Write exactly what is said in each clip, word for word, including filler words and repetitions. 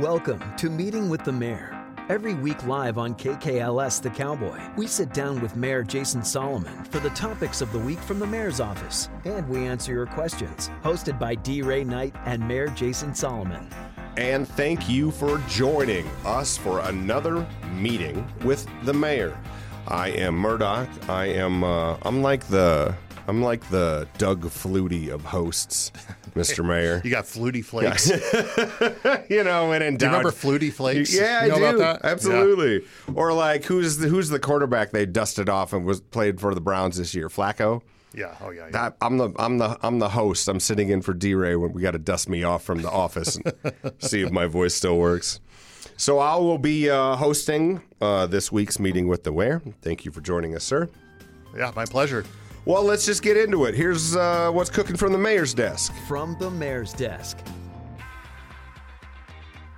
Welcome to Meeting with the Mayor. Every week live on K K L S The Cowboy, we sit down with Mayor Jason Solomon for the topics of the week from the mayor's office, and we answer your questions. Hosted by D. Ray Knight and Mayor Jason Solomon. And thank you for joining us for another Meeting with the Mayor. I am Murdoch. I am, uh, I'm like the... I'm like the Doug Flutie of hosts, Mister Mayor. You got Flutie Flakes. you know, and endowed. Do you remember Flutie Flakes? Yeah, you I know do. About that? Absolutely. Yeah. Or like, who's the, who's the quarterback they dusted off and was played for the Browns this year? Flacco. Yeah. Oh yeah. yeah. That, I'm the I'm the I'm the host. I'm sitting in for D-Ray when we got to dust me off from the office and see if my voice still works. So I will be uh, hosting uh, this week's Meeting with the Mayor. Thank you for joining us, sir. Yeah, my pleasure. Well, let's just get into it. Here's uh, what's cooking from the mayor's desk. From the mayor's desk.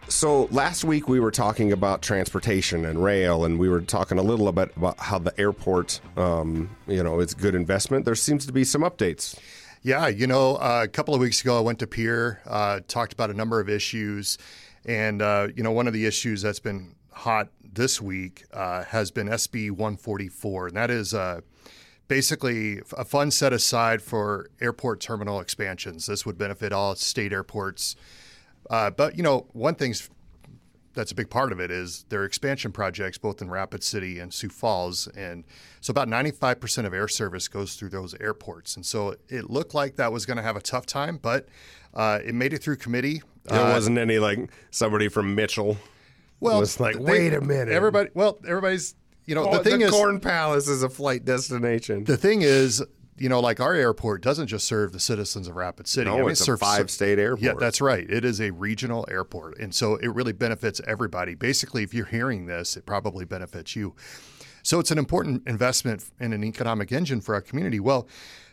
So last week we were talking about transportation and rail, and we were talking a little bit about how the airport, um, you know, it's a good investment. There seems to be some updates. Yeah, you know, uh, a couple of weeks ago I went to Pierre, uh, talked about a number of issues, and, uh, you know, one of the issues that's been hot this week uh, has been S B one forty-four, and that is... Uh, Basically, a fund set aside for airport terminal expansions. This would benefit all state airports. Uh, but, you know, one thing that's a big part of it is their expansion projects, both in Rapid City and Sioux Falls. And so about ninety-five percent of air service goes through those airports. And so it looked like that was going to have a tough time, but uh, it made it through committee. There uh, wasn't any, like, somebody from Mitchell well, was like, they, wait a minute. Everybody, well, everybody's. You know, oh, the thing the is, Corn Palace is a flight destination. The thing is, you know, like our airport doesn't just serve the citizens of Rapid City. No, I mean, it's it serves, a five-state airport. Yeah, that's right. It is a regional airport, and so it really benefits everybody. Basically, if you're hearing this, it probably benefits you. So it's an important investment in an economic engine for our community. Well,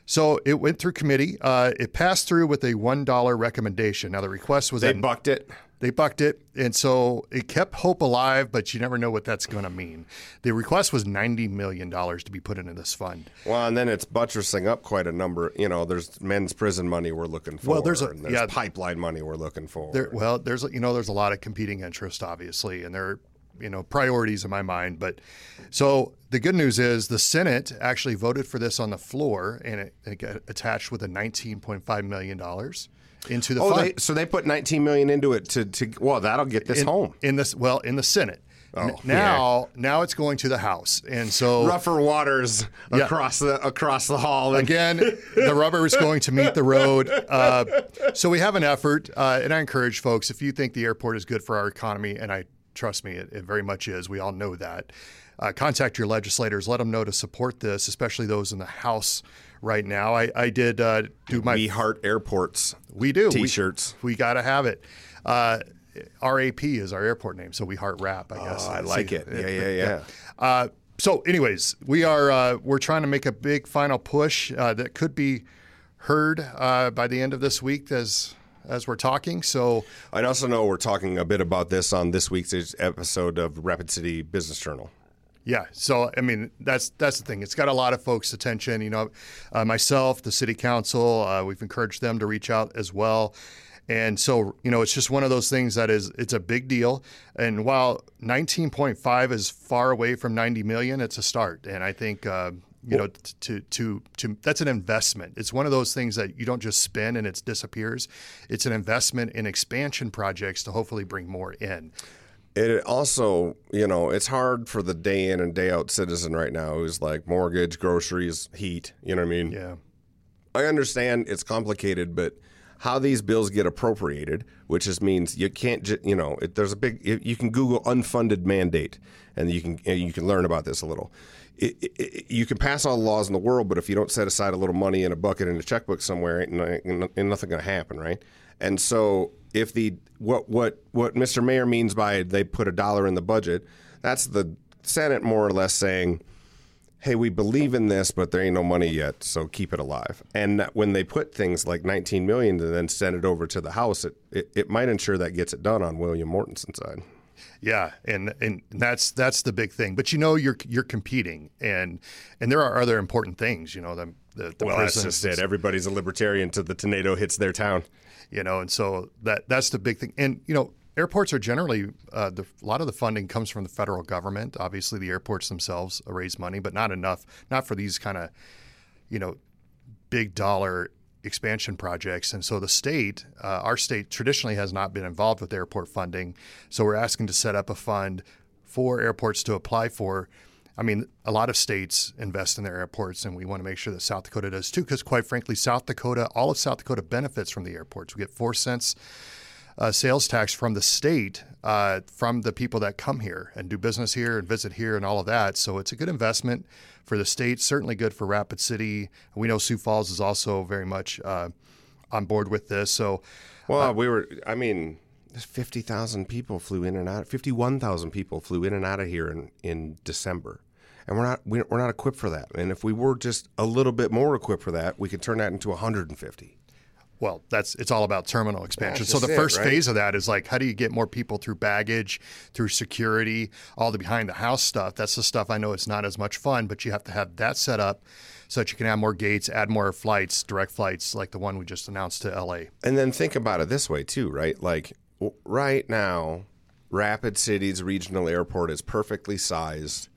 so it went through committee. Uh, it passed through with a one dollar recommendation. Now, the request was— They that, bucked it. They bucked it, and so it kept hope alive, but you never know what that's going to mean. The request was ninety million dollars to be put into this fund. Well, and then it's buttressing up quite a number. You know, there's men's prison money we're looking for. Well, there's, a, and there's yeah, pipeline money we're looking for. There, well, there's you know, there's a lot of competing interest, obviously, and there are you know, priorities in my mind. But so the good news is the Senate actually voted for this on the floor, and it, it got attached with a nineteen point five million dollars. Into the oh, fund. They, so they put nineteen million dollars into it to, to well, that'll get this in, home. In this well, in the Senate. Oh, N- now yeah. now it's going to the House. And so rougher waters yeah. across the across the hall. And again, the rubber is going to meet the road. Uh, so we have an effort, uh, and I encourage folks, if you think the airport is good for our economy, and I trust me, it, it very much is. We all know that. Uh, contact your legislators. Let them know to support this, especially those in the House right now. I, I did uh, do my... We heart airports. We do. T-shirts. We, we got to have it. Uh, R A P is our airport name, so we heart rap, I guess. Oh, I like See, it. Yeah, yeah, yeah. yeah. Uh, so anyways, we are, uh, we're trying to make a big final push uh, that could be heard uh, by the end of this week as... as we're talking. So I also know we're talking a bit about this on this week's episode of Rapid City Business Journal. Yeah. So, I mean, that's that's the thing. It's got a lot of folks' attention. You know, uh, myself, the city council, uh, we've encouraged them to reach out as well. And so, you know, it's just one of those things that is, it's a big deal. And while nineteen point five is far away from ninety million, it's a start. And I think, uh, you know, to, to to that's an investment. It's one of those things that you don't just spend and it disappears. It's an investment in expansion projects to hopefully bring more in. It also, you know, it's hard for the day in and day out citizen right now who's like mortgage, groceries, heat. You know what I mean? Yeah. I understand it's complicated, but how these bills get appropriated, which just means you can't, ju- you know, it, there's a big, it, you can Google unfunded mandate, and you can and you can learn about this a little. It, it, it, you can pass all the laws in the world, but if you don't set aside a little money in a bucket and a checkbook somewhere, ain't, ain't, ain't nothing going to happen, right? And so if the what what what Mister Mayor means by they put a dollar in the budget, that's the Senate more or less saying, hey, we believe in this, but there ain't no money yet, so keep it alive. And when they put things like nineteen million dollars and then send it over to the House, it, it, it might ensure that gets it done on William Mortensen's side. Yeah, and, and that's that's the big thing. But you know, you're you're competing, and and there are other important things. You know, the the, the well, that's just it. Everybody's a libertarian till the tornado hits their town. You know, and so that that's the big thing. And you know, Airports are generally, uh, the, a lot of the funding comes from the federal government. Obviously, the airports themselves raise money, but not enough, not for these kind of, you know, big dollar expansion projects. And so the state, uh, our state traditionally has not been involved with airport funding. So we're asking to set up a fund for airports to apply for. I mean, a lot of states invest in their airports, and we want to make sure that South Dakota does too, because quite frankly, South Dakota, all of South Dakota benefits from the airports. We get four cents uh, sales tax from the state, uh, from the people that come here and do business here and visit here and all of that. So it's a good investment for the state, certainly good for Rapid City. We know Sioux Falls is also very much uh, on board with this. So, well, uh, we were, I mean... fifty thousand people flew in and out. fifty-one thousand people flew in and out of here in, in December, and we're not we're not equipped for that. And if we were just a little bit more equipped for that, we could turn that into one hundred fifty. Well, that's it's all about terminal expansion. So the it, first right? phase of that is like, how do you get more people through baggage, through security, all the behind the house stuff? That's the stuff I know it's not as much fun, but you have to have that set up so that you can add more gates, add more flights, direct flights like the one we just announced to L A. And then think about it this way too, right? Like. Right now, Rapid City's regional airport is perfectly sized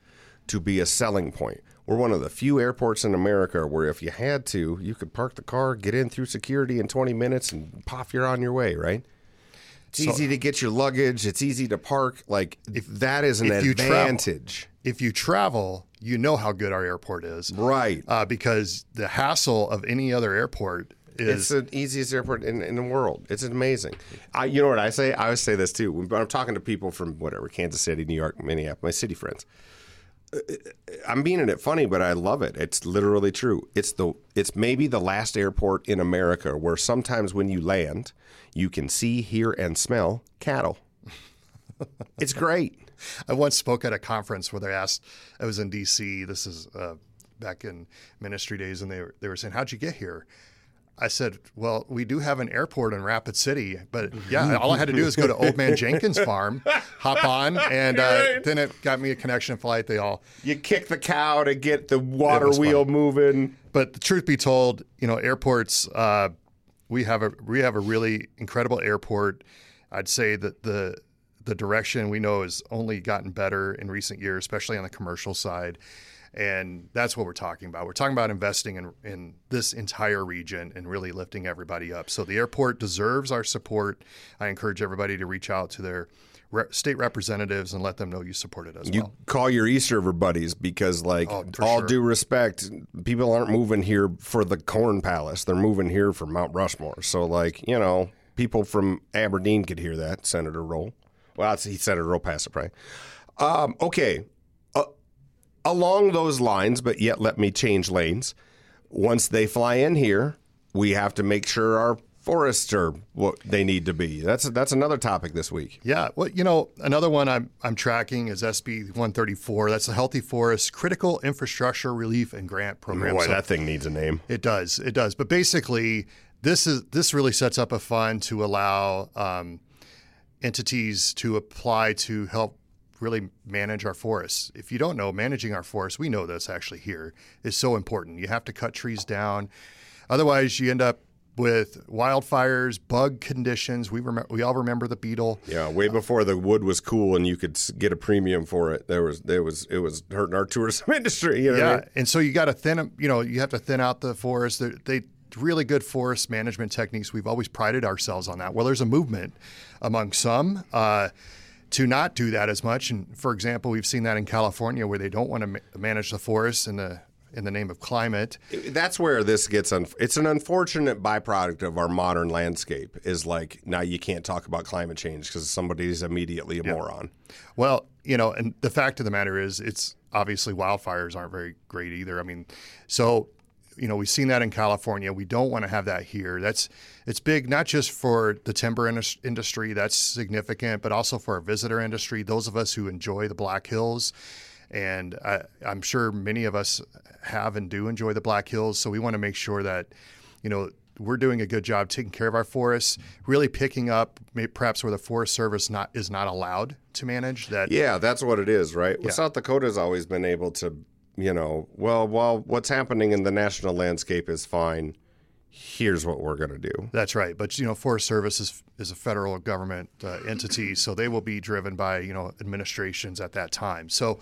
to be a selling point. We're one of the few airports in America where if you had to, you could park the car, get in through security in twenty minutes, and pop, you're on your way, right? It's so, easy to get your luggage. It's easy to park. Like, if, that is an if advantage. You travel, if you travel, you know how good our airport is. Right. Uh, because the hassle of any other airport is. It's the easiest airport in, in the world. It's amazing. I, you know what I say? I always say this too. When I'm talking to people from whatever, Kansas City, New York, Minneapolis, my city friends. I'm meaning it funny, but I love it. It's literally true. It's the it's maybe the last airport in America where sometimes when you land, you can see, hear, and smell cattle. It's great. I once spoke at a conference where they asked. I was in D C. This is uh, back in ministry days, and they were, they were saying, "How'd you get here?" I said, well, we do have an airport in Rapid City, but yeah, all I had to do is go to Old Man Jenkins' farm, hop on, and uh, then it got me a connection flight. They all you kick the cow to get the water wheel fun. moving. But the truth be told, you know, airports, uh, we have a we have a really incredible airport. I'd say that the the direction we know has only gotten better in recent years, especially on the commercial side. And that's what we're talking about. We're talking about investing in, in this entire region and really lifting everybody up. So the airport deserves our support. I encourage everybody to reach out to their re- state representatives and let them know you supported us. You well. Call your East River buddies because, like, oh, all sure. due respect, people aren't moving here for the Corn Palace. They're moving here for Mount Rushmore. So, like, you know, people from Aberdeen could hear that, Senator Roll. Well, he Senator Roll passed it, right? Um, okay. Along those lines, but yet let me change lanes. Once they fly in here, we have to make sure our forests are what they need to be. That's that's another topic this week. Yeah, well, you know, another one I'm I'm tracking is S B one thirty-four. That's the Healthy Forests Critical Infrastructure Relief and Grant Program. Boy, so that thing needs a name. It does. It does. But basically, this is this really sets up a fund to allow um, entities to apply to help really manage our forests. If you don't know, managing our forests, we know this actually here, is so important. You have to cut trees down. Otherwise, you end up with wildfires, bug conditions. We rem- we all remember the beetle. Yeah, way before uh, the wood was cool and you could get a premium for it. There was there was it was hurting our tourism industry. You know yeah, what I mean? And so you got to thin you know you have to thin out the forest. They're, they really good forest management techniques. We've always prided ourselves on that. Well, there's a movement among some. Uh, to not do that as much. And for example, we've seen that in California where they don't want to ma- manage the forests in the in the name of climate. That's where this gets, un- it's an unfortunate byproduct of our modern landscape is like, now you can't talk about climate change because somebody's immediately a yeah. moron. Well, you know, and the fact of the matter is it's obviously wildfires aren't very great either. I mean, so, you know, we've seen that in California. We don't want to have that here. That's it's big, not just for the timber industry. That's significant, but also for our visitor industry. Those of us who enjoy the Black Hills, and I, I'm sure many of us have and do enjoy the Black Hills. So we want to make sure that, you know, we're doing a good job taking care of our forests, really picking up perhaps where the Forest Service not is not allowed to manage that. Yeah, that's what it is, right? Yeah. Well, South Dakota's always been able to. You know, well, while what's happening in the national landscape is fine, here's what we're going to do. That's right. But, you know, Forest Service is, is a federal government uh, entity, so they will be driven by, you know, administrations at that time. So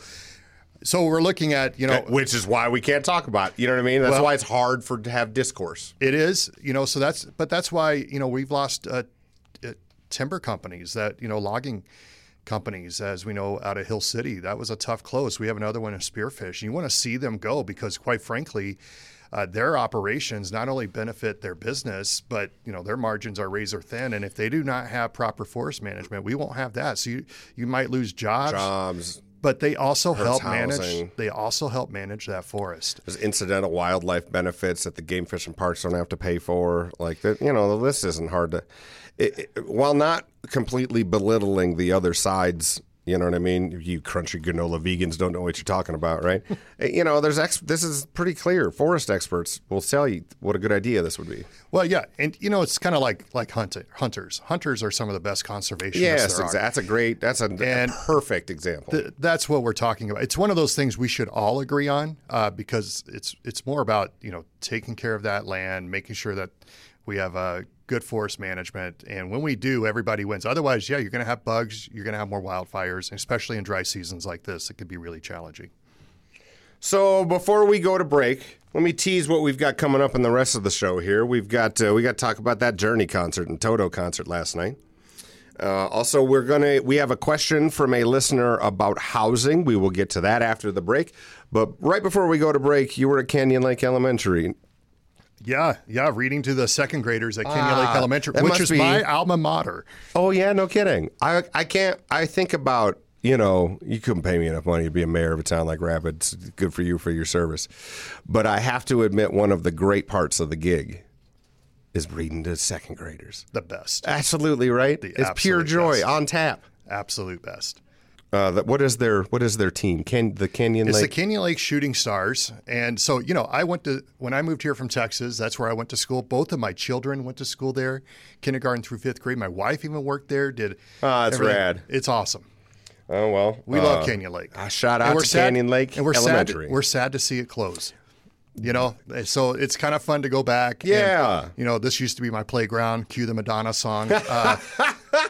so we're looking at, you know... Which is why we can't talk about it, you know what I mean? That's well, why it's hard for to have discourse. It is, you know, so that's... But that's why, you know, we've lost uh, uh, timber companies that, you know, logging companies, as we know, out of Hill City. That was a tough close. We have another one in Spearfish. You want to see them go because, quite frankly... Uh, their operations not only benefit their business, but you know their margins are razor thin, and if they do not have proper forest management, we won't have that. So you, you might lose jobs. Jobs. But they also help manage. Housing. They also help manage that forest. There's incidental wildlife benefits that the game fish and parks don't have to pay for. Like that, you know, the list isn't hard to. It, it, while not completely belittling the other side's. You know what I mean? You crunchy granola vegans don't know what you're talking about, right? You know, there's ex- this is pretty clear. Forest experts will tell you what a good idea this would be. Well, yeah, and you know, it's kind of like like hunting hunters. Hunters are some of the best conservationists. Yes, there are. That's a great. That's a, a perfect example. Th- that's what we're talking about. It's one of those things we should all agree on uh, because it's it's more about you know taking care of that land, making sure that we have a good forest management, and when we do, everybody wins. Otherwise, yeah, you're going to have bugs, you're going to have more wildfires, and especially in dry seasons like this, it could be really challenging. So before we go to break, let me tease what we've got coming up in the rest of the show here. We've got uh, we got to talk about that Journey concert and Toto concert last night. Uh, also, we're gonna we have a question from a listener about housing. We will get to that after the break. But right before we go to break, you were at Canyon Lake Elementary. Yeah, yeah, reading to the second graders at Canyon Lake ah, Elementary, which is be... my alma mater. Oh, yeah, no kidding. I I can't, I think about, you know, you couldn't pay me enough money to be a mayor of a town like Rapid. It's good for you for your service. But I have to admit, one of the great parts of the gig is reading to second graders. The best. Absolutely, right? The it's absolute pure joy, best. On tap. Absolute best. Uh, the, what is their what is their team? Can the Canyon Lake? It's the Canyon Lake Shooting Stars, and so you know, I went to when I moved here from Texas. That's where I went to school. Both of my children went to school there, kindergarten through fifth grade. My wife even worked there. Did ah, uh, it's rad. It's awesome. Oh well, we uh, love Canyon Lake. Uh, shout out to sad, Canyon Lake and we're Elementary. Sad, we're sad to see it close. You know, so it's kind of fun to go back. Yeah. And, you know, this used to be my playground. Cue the Madonna song. Uh,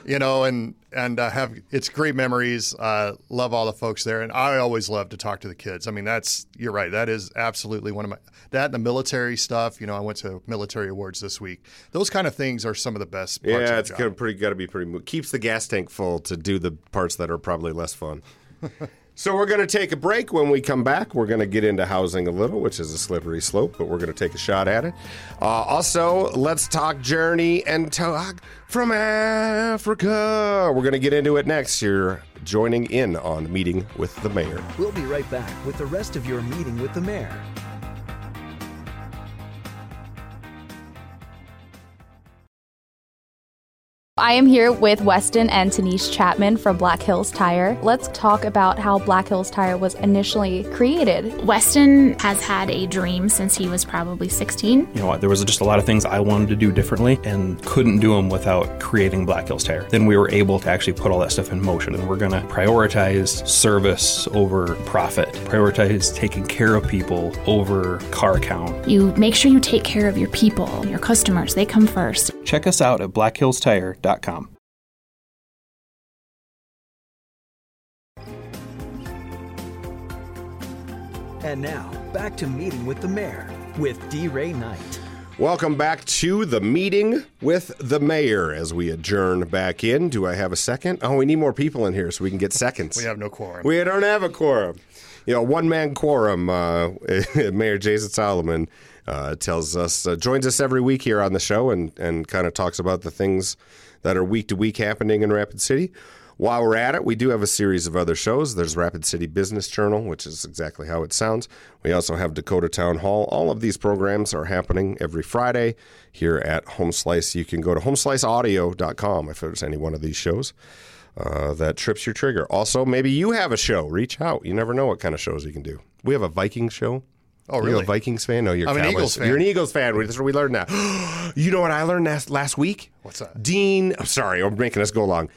you know, and and uh, have it's great memories. Uh, love all the folks there, and I always love to talk to the kids. I mean, that's you're right. That is absolutely one of my that and the military stuff. You know, I went to military awards this week. Those kind of things are some of the best. Parts yeah, of it's good, pretty got to be pretty keeps the gas tank full to do the parts that are probably less fun. So we're going to take a break. When we come back, we're going to get into housing a little, which is a slippery slope, but we're going to take a shot at it. Uh, also, let's talk Journey and talk from Africa. We're going to get into it next. You're joining in on Meeting with the Mayor. We'll be right back with the rest of your Meeting with the Mayor. I am here with Weston and Tanish Chapman from Black Hills Tire. Let's talk about how Black Hills Tire was initially created. Weston has had a dream since he was probably sixteen. You know what, there was just a lot of things I wanted to do differently and couldn't do them without creating Black Hills Tire. Then we were able to actually put all that stuff in motion. And we're going to prioritize service over profit, prioritize taking care of people over car count. You make sure you take care of your people, your customers, they come first. Check us out at black hills tire dot com. And now, back to Meeting with the Mayor with D. Ray Knight. Welcome back to the Meeting with the Mayor as we adjourn back in. Do I have a second? Oh, we need more people in here so we can get seconds. We have no quorum. We don't have a quorum. You know, one-man quorum, uh, Mayor Jason Solomon uh, tells us, uh, joins us every week here on the show and, and kind of talks about the things that are week-to-week happening in Rapid City. While we're at it, we do have a series of other shows. There's Rapid City Business Journal, which is exactly how it sounds. We also have Dakota Town Hall. All of these programs are happening every Friday here at Home Slice. You can go to home slice audio dot com if there's any one of these shows uh, that trips your trigger. Also, maybe you have a show. Reach out. You never know what kind of shows you can do. We have a Viking show. Oh, really? You're a Vikings fan? No, you're I'm an Eagles fan. You're an Eagles fan. That's what we learned now. You know what I learned last, last week? What's that? Dean, I'm sorry, I'm making us go long.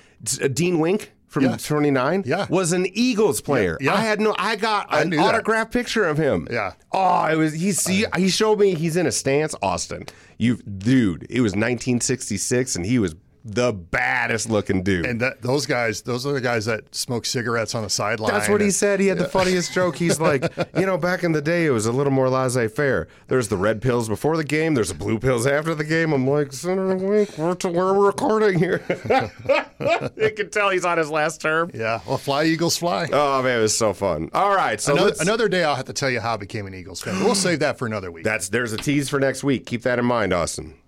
Dean Wink from yes. twenty-nine yeah. was an Eagles player. Yeah. Yeah. I had no. I got I an autographed that. picture of him. Yeah. Oh, it was. He see. He showed me. He's in a stance, Austin. You dude. It was nineteen sixty-six, and he was the baddest looking dude. And that, those guys, those are the guys that smoke cigarettes on the sideline. That's what and, he said. He had yeah. the funniest joke. He's like, you know, back in the day, it was a little more laissez-faire. There's the red pills before the game. There's the blue pills after the game. I'm like, Senator Wink, we're to where we're recording here. You can tell he's on his last term. Yeah. Well, fly, Eagles, fly. Oh, man, it was so fun. All right. So another, another day, I'll have to tell you how I became an Eagles fan. We'll save that for another week. That's There's a tease for next week. Keep that in mind, Austin.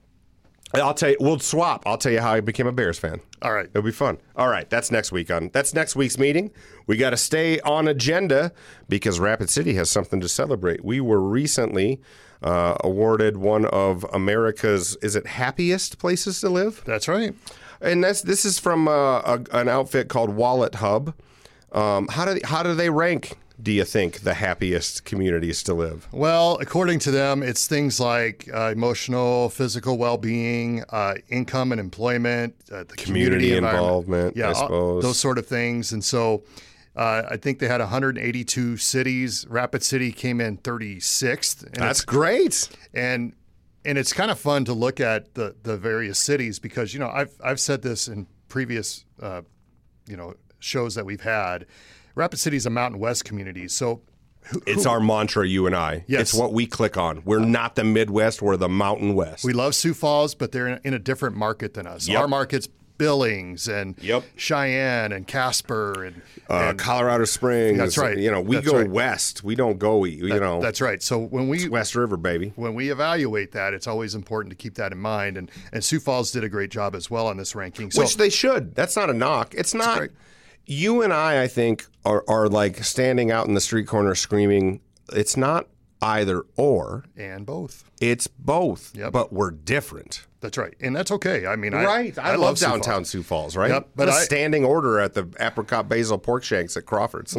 I'll tell you, we'll swap. I'll tell you how I became a Bears fan. All right. It'll be fun. All right. That's next week on, that's next week's meeting. We got to stay on agenda because Rapid City has something to celebrate. We were recently uh, awarded one of America's, is it happiest places to live? That's right. And that's, this is from uh, a, an outfit called Wallet Hub. Um, how do they, how do they rank, do you think, the happiest communities to live? Well, according to them, it's things like uh, emotional, physical well-being, uh, income and employment, uh, the community, community involvement, yeah, I suppose. Those sort of things. And so uh, I think they had one hundred eighty-two cities. Rapid City came in thirty-sixth. And that's great. And and it's kind of fun to look at the, the various cities because, you know, I've, I've said this in previous, uh, you know, shows that we've had. Rapid City is a Mountain West community, so who, it's who? Our mantra, you and I. Yes. It's what we click on. We're not the Midwest, we're the Mountain West. We love Sioux Falls, but they're in a different market than us. Yep. Our market's Billings and yep. Cheyenne and Casper and, uh, and Colorado Springs. That's right. You know, we that's go right. west. We don't go east. You that, know, that's right. So when we it's West River, baby, when we evaluate that, it's always important to keep that in mind. And and Sioux Falls did a great job as well on this ranking, so, which they should. That's not a knock. It's not. Great. You and I, I think, are, are like standing out in the street corner screaming, it's not either or. And both. It's both, yep. But we're different. That's right. And that's okay. I mean, right. I, I, I love, love downtown Sioux Falls, Sioux Falls right? Yep, but I, a standing order at the apricot basil pork shanks at Crawford's.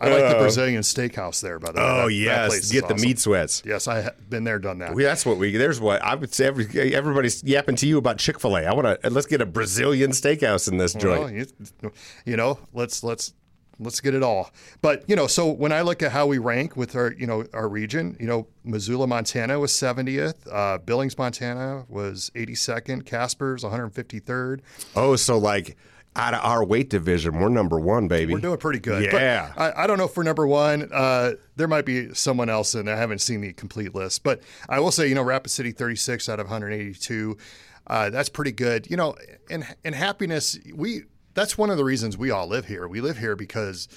I like uh, the Brazilian steakhouse there, by the way. Oh, that, yes. That Get the awesome. meat sweats. Yes, I've been there, done that. Well, that's what we, there's what, I would say every, everybody's yapping to you about Chick-fil-A. I want to, let's get a Brazilian steakhouse in this well, joint. You, you know, let's, let's. Let's get it all. But, you know, so when I look at how we rank with our, you know, our region, you know, Missoula, Montana was seventieth. Uh, Billings, Montana was eighty-second. Casper's one hundred fifty-third. Oh, so like out of our weight division, we're number one, baby. We're doing pretty good. Yeah. But I, I don't know if we're number one. Uh, there might be someone else in there. I haven't seen the complete list. But I will say, you know, Rapid City thirty-six out of one hundred eighty-two. Uh, that's pretty good. You know, and, and happiness, we... That's one of the reasons we all live here. We live here because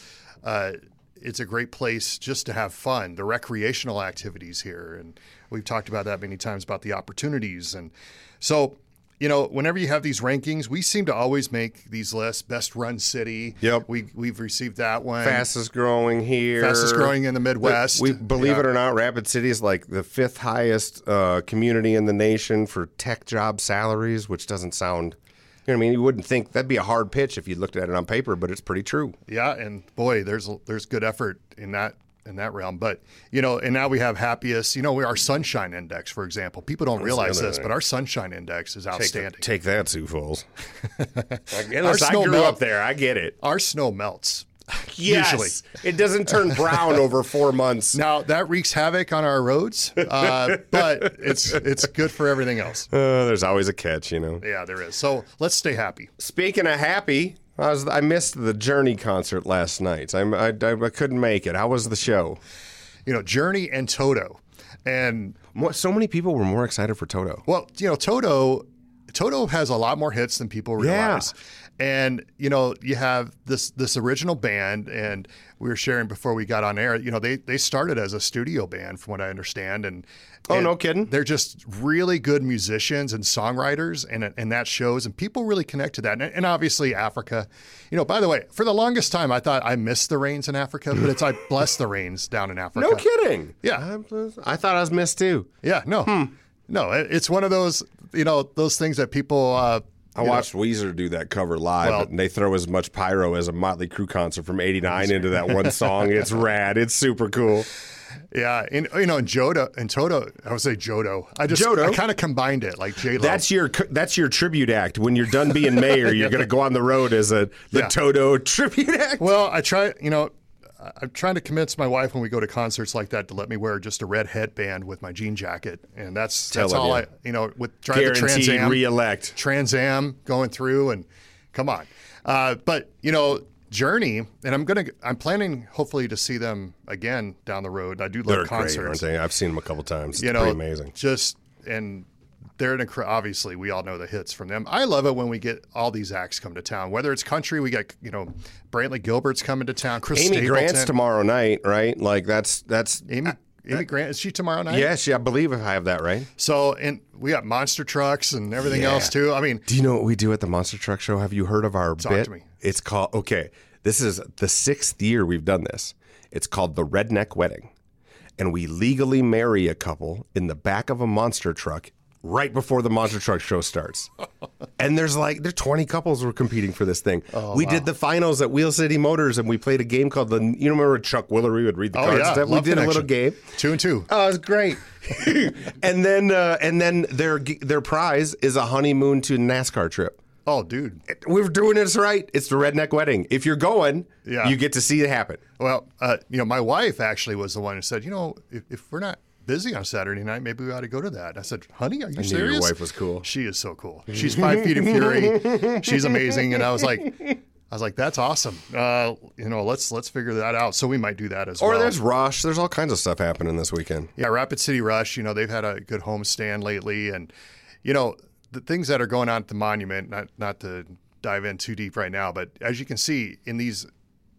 uh, it's a great place just to have fun. The recreational activities here, and we've talked about that many times about the opportunities. And so, you know, whenever you have these rankings, we seem to always make these lists. Best run city. Yep. We, we've received that one. Fastest growing here. Fastest growing in the Midwest. We, we Believe yeah. it or not, Rapid City is like the fifth highest uh, community in the nation for tech job salaries, which doesn't sound... You know what I mean? You wouldn't think that'd be a hard pitch if you looked at it on paper, but it's pretty true. Yeah, and boy, there's there's good effort in that in that realm. But you know, and now we have happiest. You know, we, our sunshine index, for example. People don't That's realize this, thing. but our sunshine index is outstanding. Take, the, take that, Sioux Falls. Unless I grew melt, up there, I get it. Our snow melts. Yes, usually. It doesn't turn brown over four months. Now that wreaks havoc on our roads, uh, but it's it's good for everything else. Uh, there's always a catch, you know. Yeah, there is. So let's stay happy. Speaking of happy, I, was, I missed the Journey concert last night. I, I, I couldn't make it. How was the show? You know, Journey and Toto, and more, so many people were more excited for Toto. Well, you know, Toto, Toto has a lot more hits than people realize. Yeah. And, you know, you have this this original band, and we were sharing before we got on air, you know, they, they started as a studio band, from what I understand. And Oh, and no kidding. They're just really good musicians and songwriters, and and that shows, and people really connect to that. And, and obviously Africa. You know, by the way, for the longest time, I thought I missed the rains in Africa, but it's I bless the rains down in Africa. No kidding. Yeah. I, I thought I was missed, too. Yeah, no. Hmm. No, it, it's one of those, you know, those things that people... Uh, I you watched know. Weezer do that cover live, well, and they throw as much pyro as a Motley Crue concert from eighty-nine into that one song. It's rad. It's super cool. Yeah, and you know, and Jodo and Toto, I would say Jodo. I just Jodo. I kind of combined it like J-Lo. That's your that's your tribute act. When you're done being mayor, you're yeah. going to go on the road as a the yeah. Toto tribute act. Well, I try, you know, I'm trying to convince my wife when we go to concerts like that to let me wear just a red headband with my jean jacket, and that's that's Tell all you. I, you know, with driving the Trans Am, re-elect Trans Am going through, and come on, uh, but you know. Journey, and I'm gonna, I'm planning hopefully to see them again down the road. I do love they're concerts. Great, aren't they? I've seen them a couple times. It's you know, pretty amazing. Just and they're an incre- obviously we all know the hits from them. I love it when we get all these acts come to town. Whether it's country, we got you know Brantley Gilbert's coming to town. Chris Amy Stapleton. Grant's tomorrow night, right? Like that's that's Amy. I, Amy I, Grant is she tomorrow night? Yes, yeah, I believe if I have that right. So and we got monster trucks and everything yeah. else too. I mean, do you know what we do at the monster truck show? Have you heard of our talk bit? To me. It's called, okay, this is the sixth year we've done this. It's called the Redneck Wedding. And we legally marry a couple in the back of a monster truck right before the monster truck show starts. And there's like, there twenty couples were competing for this thing. Oh, we wow. did the finals at Wheel City Motors, and we played a game called the, you remember Chuck Woolery would read the cards. Oh, yeah. We Love did connection. A little game. Two and two. Oh, it was great. And then, uh, and then their, their prize is a honeymoon to NASCAR trip. Oh, dude. We're doing this right. It's the Redneck Wedding. If you're going, yeah. you get to see it happen. Well, uh, you know, my wife actually was the one who said, you know, if, if we're not busy on Saturday night, maybe we ought to go to that. And I said, honey, are you I serious? I knew your wife was cool. She is so cool. She's five feet of fury. She's amazing. And I was like... I was like, that's awesome. Uh, you know, let's let's figure that out. So we might do that as or well. Or there's Rush. There's all kinds of stuff happening this weekend. Yeah, Rapid City Rush. You know, they've had a good homestand lately. And, you know, the things that are going on at the monument, not not to dive in too deep right now, but as you can see, in these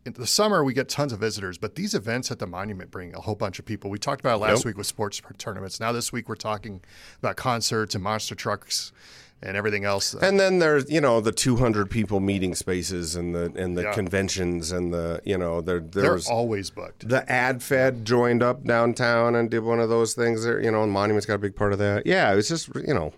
in the summer, we get tons of visitors. But these events at the monument bring a whole bunch of people. We talked about it last nope. week with sports tournaments. Now this week we're talking about concerts and monster trucks and everything else. And then there's, you know, the two hundred people meeting spaces and the and the yeah. conventions and the, you know, there, there's they're always booked. The AdFed joined up downtown and did one of those things there, you know, and Monument's got a big part of that. Yeah, it's just, you know,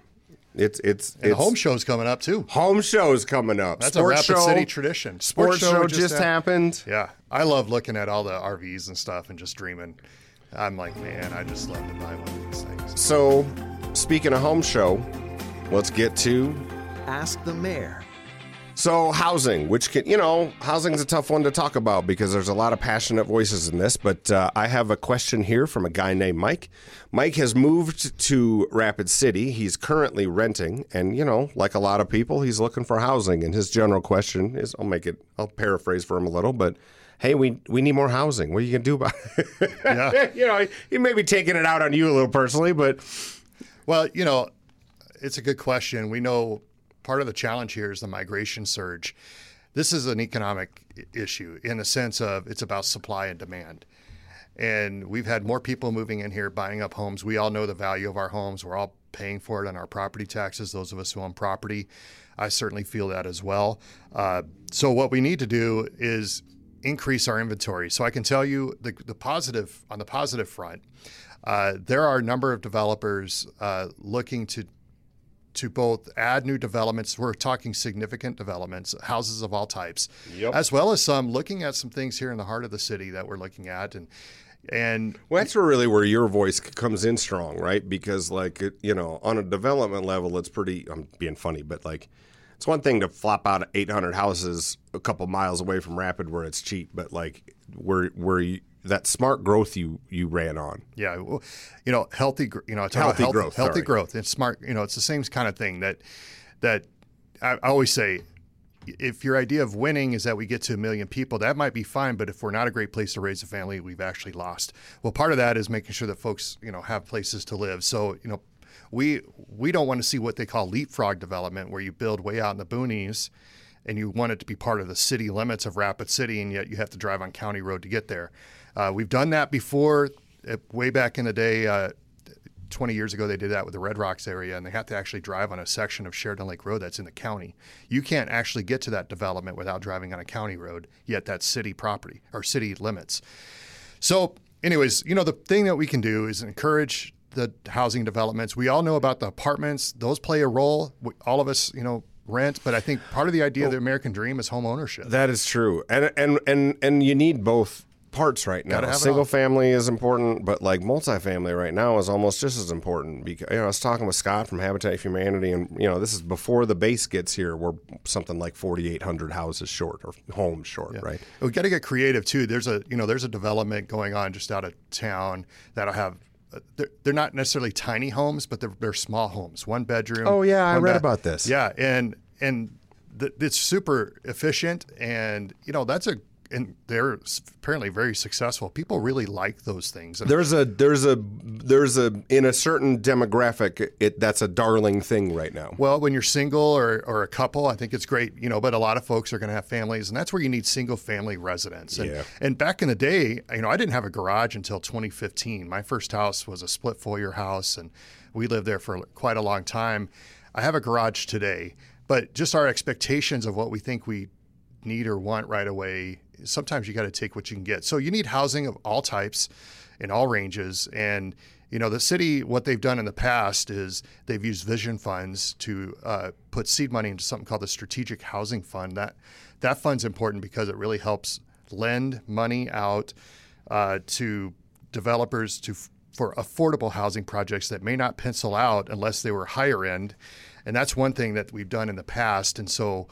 it's it's and it's, home show's coming up too. Home show's coming up. That's Sports a Rapid show, City tradition. Sports, sports show, show just, just happened. happened. Yeah. I love looking at all the R Vs and stuff and just dreaming. I'm like, man, I just love to buy one of these things. So, speaking of home show, let's get to Ask the Mayor. So housing, which can, you know, housing's a tough one to talk about because there's a lot of passionate voices in this. But uh, I have a question here from a guy named Mike. Mike has moved to Rapid City. He's currently renting. And, you know, like a lot of people, he's looking for housing. And his general question is, I'll make it, I'll paraphrase for him a little, but hey, we we need more housing. What are you going to do about it? Yeah. You know, he may be taking it out on you a little personally, but. Well, you know. It's a good question. We know part of the challenge here is the migration surge. This is an economic issue in the sense of it's about supply and demand. And we've had more people moving in here, buying up homes. We all know the value of our homes. We're all paying for it on our property taxes, those of us who own property. I certainly feel that as well. Uh, so what we need to do is increase our inventory. So I can tell you the, the positive on the positive front, uh, there are a number of developers uh, looking to to both add new developments, we're talking significant developments, houses of all types, yep. as well as some looking at some things here in the heart of the city that we're looking at. And and well, that's really where your voice comes in strong, right? Because like, you know, on a development level, it's pretty, I'm being funny, but like, it's one thing to flop out eight hundred houses a couple miles away from Rapid where it's cheap, but like where, where you, that smart growth you, you ran on. Yeah. You know, healthy, you know, I talk healthy about health, growth, healthy sorry. growth and smart, you know, it's the same kind of thing that, that I always say, if your idea of winning is that we get to a million people, that might be fine. But if we're not a great place to raise a family, we've actually lost. Well, part of that is making sure that folks, you know, have places to live. So, you know, we, we don't want to see what they call leapfrog development where you build way out in the boonies and you want it to be part of the city limits of Rapid City. And yet you have to drive on County Road to get there. Uh, we've done that before, uh, way back in the day, uh, twenty years ago, they did that with the Red Rocks area, and they had to actually drive on a section of Sheridan Lake Road that's in the county. You can't actually get to that development without driving on a county road, yet that's city property or city limits. So anyways, you know, the thing that we can do is encourage the housing developments. We all know about the apartments. Those play a role. All of us, you know, rent, but I think part of the idea well, of the American dream is home ownership. That is true. And and and, and you need both parts right now. Single family is important, but like multifamily right now is almost just as important. Because, you know, I was talking with Scott from Habitat for Humanity, and you know, this is before the base gets here. We're something like forty-eight hundred houses short or homes short, yeah. right? We got to get creative too. There's a you know there's a development going on just out of town that'll have. They're, they're not necessarily tiny homes, but they're, they're small homes, one bedroom. Oh yeah, I read ba- about this. Yeah, and and the, it's super efficient, and you know that's a. And they're apparently very successful. People really like those things. And there's a there's a there's a in a certain demographic, it that's a darling thing right now. Well, when you're single or, or a couple, I think it's great, you know. But a lot of folks are going to have families, and that's where you need single family residence. And, yeah. and back in the day, you know, I didn't have a garage until twenty fifteen. My first house was a split foyer house, and we lived there for quite a long time. I have a garage today, but just our expectations of what we think we need or want right away. Sometimes you got to take what you can get. So you need housing of all types in all ranges. And, you know, the city, what they've done in the past is they've used vision funds to uh, put seed money into something called the Strategic Housing Fund. That that fund's important because it really helps lend money out uh, to developers to for affordable housing projects that may not pencil out unless they were higher end. And that's one thing that we've done in the past. And so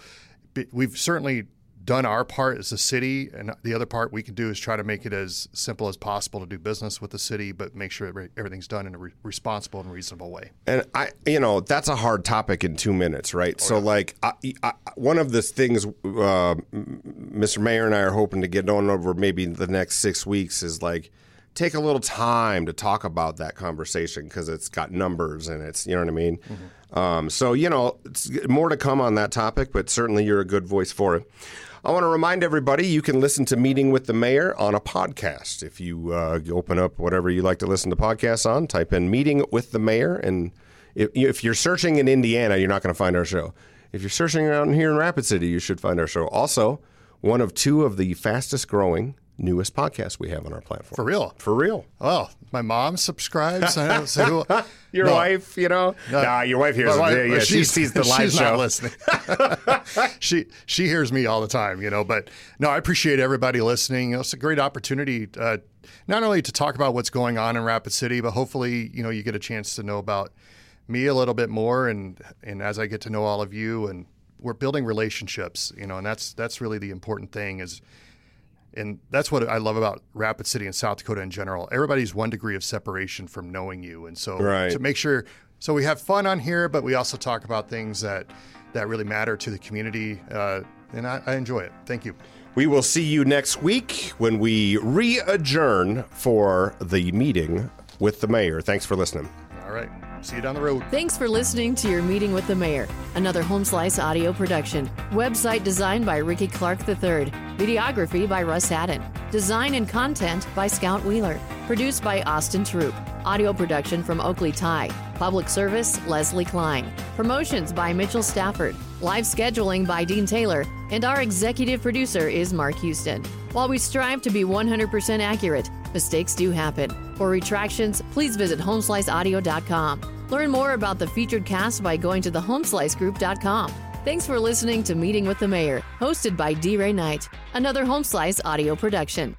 we've certainly done our part as a city, and the other part we can do is try to make it as simple as possible to do business with the city, but make sure everything's done in a re- responsible and reasonable way. And I, you know, that's a hard topic in two minutes, right? Oh, so yeah. like I, I, one of the things uh, Mister Mayor and I are hoping to get on over maybe the next six weeks is like, take a little time to talk about that conversation because it's got numbers and it's, you know what I mean? Mm-hmm. Um, so, you know, it's more to come on that topic, but certainly you're a good voice for it. I want to remind everybody you can listen to Meeting with the Mayor on a podcast. If you uh, open up whatever you like to listen to podcasts on, type in Meeting with the Mayor. And if, if you're searching in Indiana, you're not going to find our show. If you're searching around here in Rapid City, you should find our show. Also, one of two of the fastest growing newest podcast we have on our platform. For real? For real. Oh, my mom subscribes. I don't say who. Your no. wife, you know? No. Nah, your wife hears wife, it. Yeah, she sees the live she's show. She's not listening. she, she hears me all the time, you know. But, no, I appreciate everybody listening. It's a great opportunity uh, not only to talk about what's going on in Rapid City, but hopefully, you know, you get a chance to know about me a little bit more and, and as I get to know all of you. And we're building relationships, you know, and that's that's really the important thing is – and that's what I love about Rapid City and South Dakota in general. Everybody's one degree of separation from knowing you. And so right. to make sure, so we have fun on here, but we also talk about things that, that really matter to the community. Uh, and I, I enjoy it. Thank you. We will see you next week when we re-adjourn for the Meeting with the Mayor. Thanks for listening. All right. See you down the road. Thanks for listening to your Meeting with the Mayor, another Home Slice audio production. Website designed by Ricky Clark the third. Videography by Russ Haddon. Design and content by Scout Wheeler. Produced by Austin Troop. Audio production from Oakley Ty. Public service, Leslie Klein. Promotions by Mitchell Stafford. Live scheduling by Dean Taylor. And our executive producer is Mark Houston. While we strive to be one hundred percent accurate, mistakes do happen. For retractions, please visit home slice audio dot com. Learn more about the featured cast by going to the home slice group dot com. Thanks for listening to Meeting with the Mayor, hosted by D. Ray Knight, another Home Slice audio production.